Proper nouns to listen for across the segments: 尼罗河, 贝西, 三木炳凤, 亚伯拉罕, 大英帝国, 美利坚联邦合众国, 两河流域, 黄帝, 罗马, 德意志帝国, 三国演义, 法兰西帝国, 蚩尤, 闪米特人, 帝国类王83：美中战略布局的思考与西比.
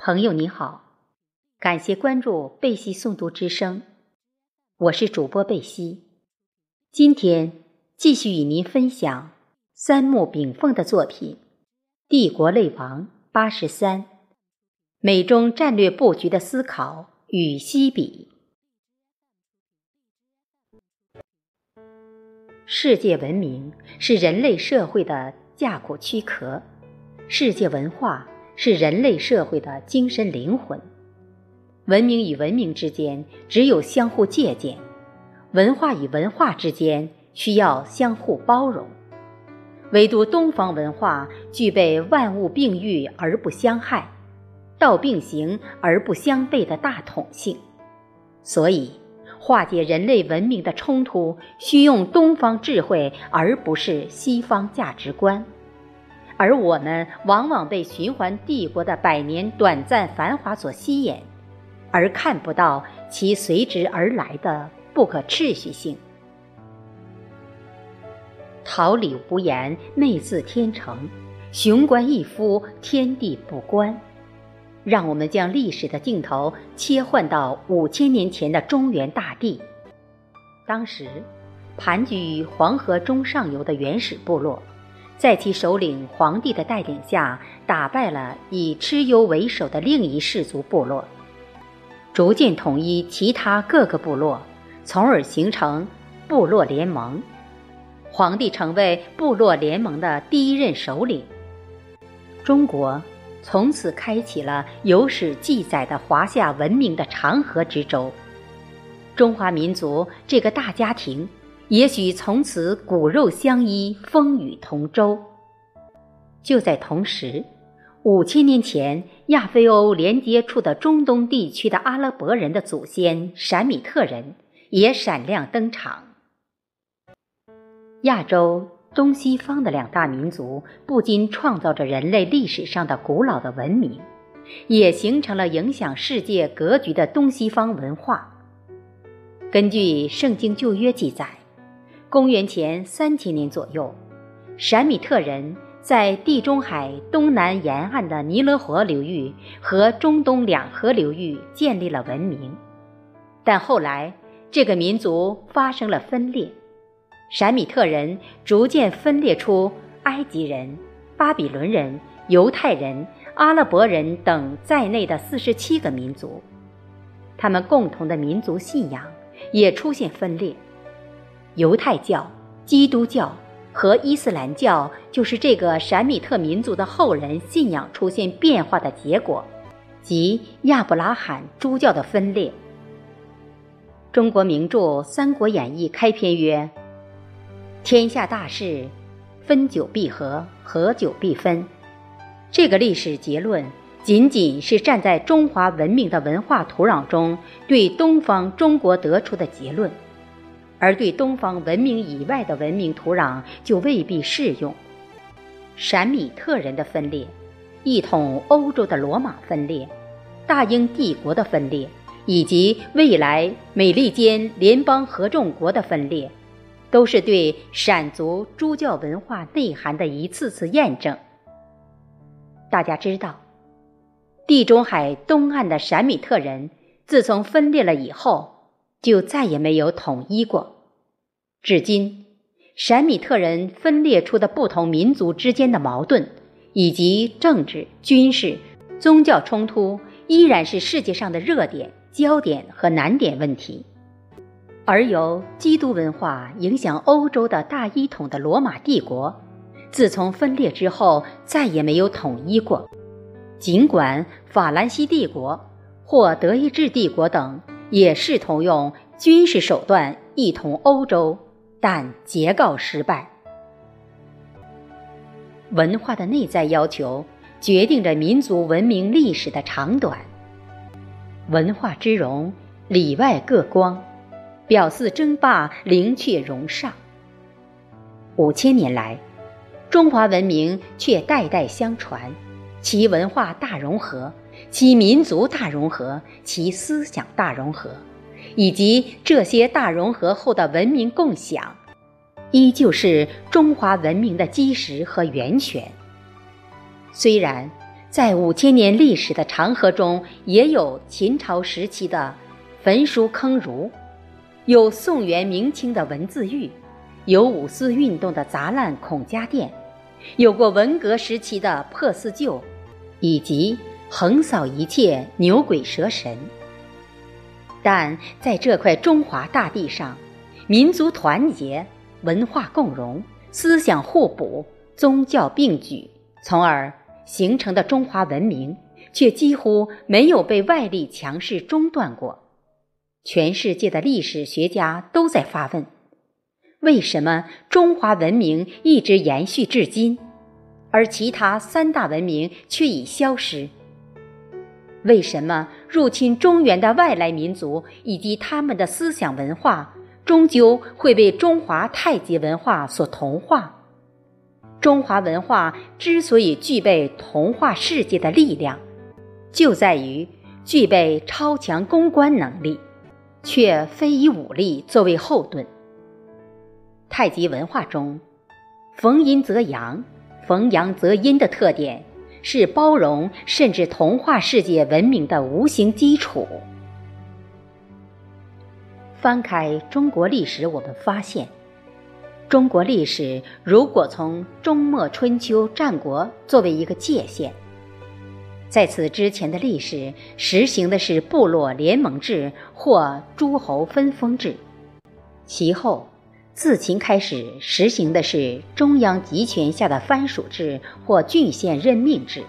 朋友你好，感谢关注贝西诵读之声，我是主播贝西。今天继续与您分享三木炳凤的作品《帝国类王83：美中战略布局的思考与西比》。世界文明是人类社会的架骨躯壳，世界文化是人类社会的精神灵魂。文明与文明之间只有相互借鉴，文化与文化之间需要相互包容。唯独东方文化具备万物并育而不相害，道并行而不相悖的大统性。所以，化解人类文明的冲突，需用东方智慧而不是西方价值观。而我们往往被循环帝国的百年短暂繁华所吸引，而看不到其随之而来的不可持续性。桃李无言，内自天成；雄关一夫，天地不观。让我们将历史的镜头切换到5000年前的中原大地。当时，盘踞于黄河中上游的原始部落，在其首领黄帝的带领下，打败了以蚩尤为首的另一氏族部落，逐渐统一其他各个部落，从而形成部落联盟。黄帝成为部落联盟的第一任首领。中国从此开启了有史记载的华夏文明的长河之舟。中华民族这个大家庭也许从此骨肉相依，风雨同舟。就在同时，5000年前亚非欧连接处的中东地区的阿拉伯人的祖先闪米特人也闪亮登场。亚洲东西方的两大民族不仅创造着人类历史上的古老的文明，也形成了影响世界格局的东西方文化。根据圣经旧约记载，公元前3000年左右，闪米特人在地中海东南沿岸的尼罗河流域和中东两河流域建立了文明。但后来，这个民族发生了分裂，闪米特人逐渐分裂出埃及人、巴比伦人、犹太人、阿拉伯人等在内的47个民族，他们共同的民族信仰也出现分裂。犹太教、基督教和伊斯兰教就是这个闪米特民族的后人信仰出现变化的结果，即亚伯拉罕诸教的分裂。中国名著《三国演义》开篇曰：“天下大事，分久必合，合久必分。”这个历史结论仅仅是站在中华文明的文化土壤中对东方中国得出的结论，而对东方文明以外的文明土壤就未必适用。闪米特人的分裂，一统欧洲的罗马分裂，大英帝国的分裂，以及未来美利坚联邦合众国的分裂，都是对闪族诸教文化内涵的一次次验证。大家知道，地中海东岸的闪米特人自从分裂了以后，就再也没有统一过。至今，闪米特人分裂出的不同民族之间的矛盾，以及政治、军事、宗教冲突，依然是世界上的热点、焦点和难点问题。而由基督文化影响欧洲的大一统的罗马帝国，自从分裂之后，再也没有统一过。尽管法兰西帝国或德意志帝国等也试图用军事手段一统欧洲，但结告失败。文化的内在要求决定着民族文明历史的长短。文化之容，里外各光，表似争霸，灵却容上。5000年来，中华文明却代代相传，其文化大融合，其民族大融合，其思想大融合，以及这些大融合后的文明共享，依旧是中华文明的基石和源泉。虽然在5000年历史的长河中，也有秦朝时期的焚书坑儒，有宋元明清的文字狱，有五四运动的砸烂孔家店，有过文革时期的破四旧，以及横扫一切牛鬼蛇神。但在这块中华大地上，民族团结、文化共融、思想互补、宗教并举，从而形成的中华文明却几乎没有被外力强势中断过。全世界的历史学家都在发问，为什么中华文明一直延续至今，而其他3大文明却已消失？为什么入侵中原的外来民族以及他们的思想文化终究会被中华太极文化所同化？中华文化之所以具备同化世界的力量，就在于具备超强攻关能力，却非以武力作为后盾。太极文化中，逢阴则阳，逢阳则阴的特点是包容甚至同化世界文明的无形基础。翻开中国历史，我们发现，中国历史如果从中末春秋战国作为一个界限，在此之前的历史实行的是部落联盟制或诸侯分封制，其后自秦开始实行的是中央集权下的藩属制或郡县任命制。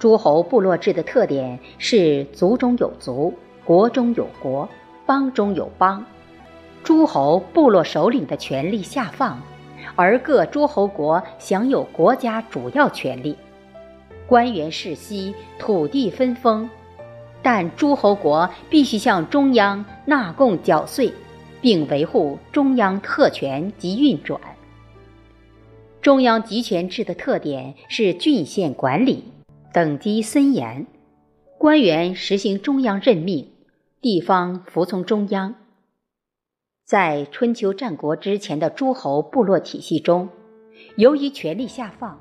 诸侯部落制的特点是族中有族，国中有国，邦中有邦。诸侯部落首领的权力下放，而各诸侯国享有国家主要权力。官员世袭，土地分封，但诸侯国必须向中央纳贡缴税，并维护中央特权及运转。中央集权制的特点是郡县管理，等级森严，官员实行中央任命，地方服从中央。在春秋战国之前的诸侯部落体系中，由于权力下放，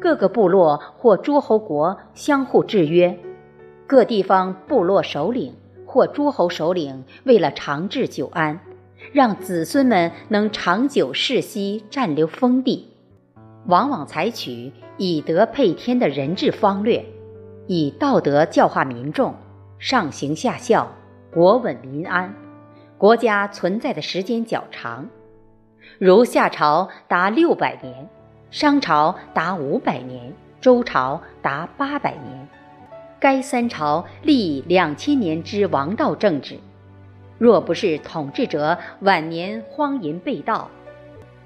各个部落或诸侯国相互制约，各地方部落首领或诸侯首领为了长治久安，让子孙们能长久世袭占留封地，往往采取以德配天的人治方略，以道德教化民众，上行下效，国稳民安，国家存在的时间较长，如夏朝达600年，商朝达500年，周朝达800年。该3朝历2000年之王道政治，若不是统治者晚年荒淫被盗，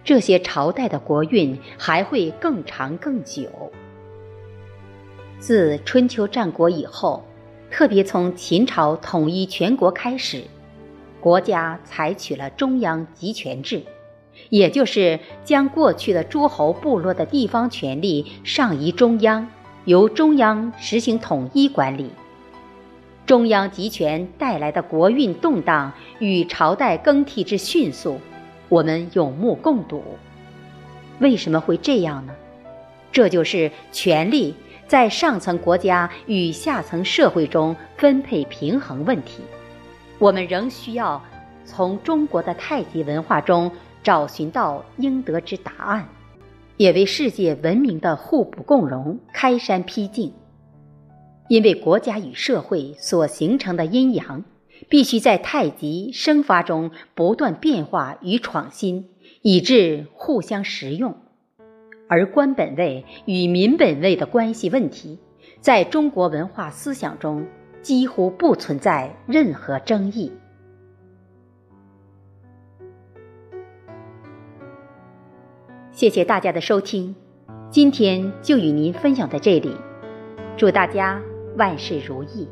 这些朝代的国运还会更长更久。自春秋战国以后，特别从秦朝统一全国开始，国家采取了中央集权制，也就是将过去的诸侯部落的地方权力上移中央，由中央实行统一管理。中央集权带来的国运动荡与朝代更替之迅速，我们有目共睹。为什么会这样呢？这就是权力在上层国家与下层社会中分配平衡问题。我们仍需要从中国的太极文化中找寻到应得之答案，也为世界文明的互补共融开山辟径。因为国家与社会所形成的阴阳，必须在太极生发中不断变化与创新，以致互相实用。而官本位与民本位的关系问题，在中国文化思想中几乎不存在任何争议。谢谢大家的收听，今天就与您分享到这里，祝大家万事如意。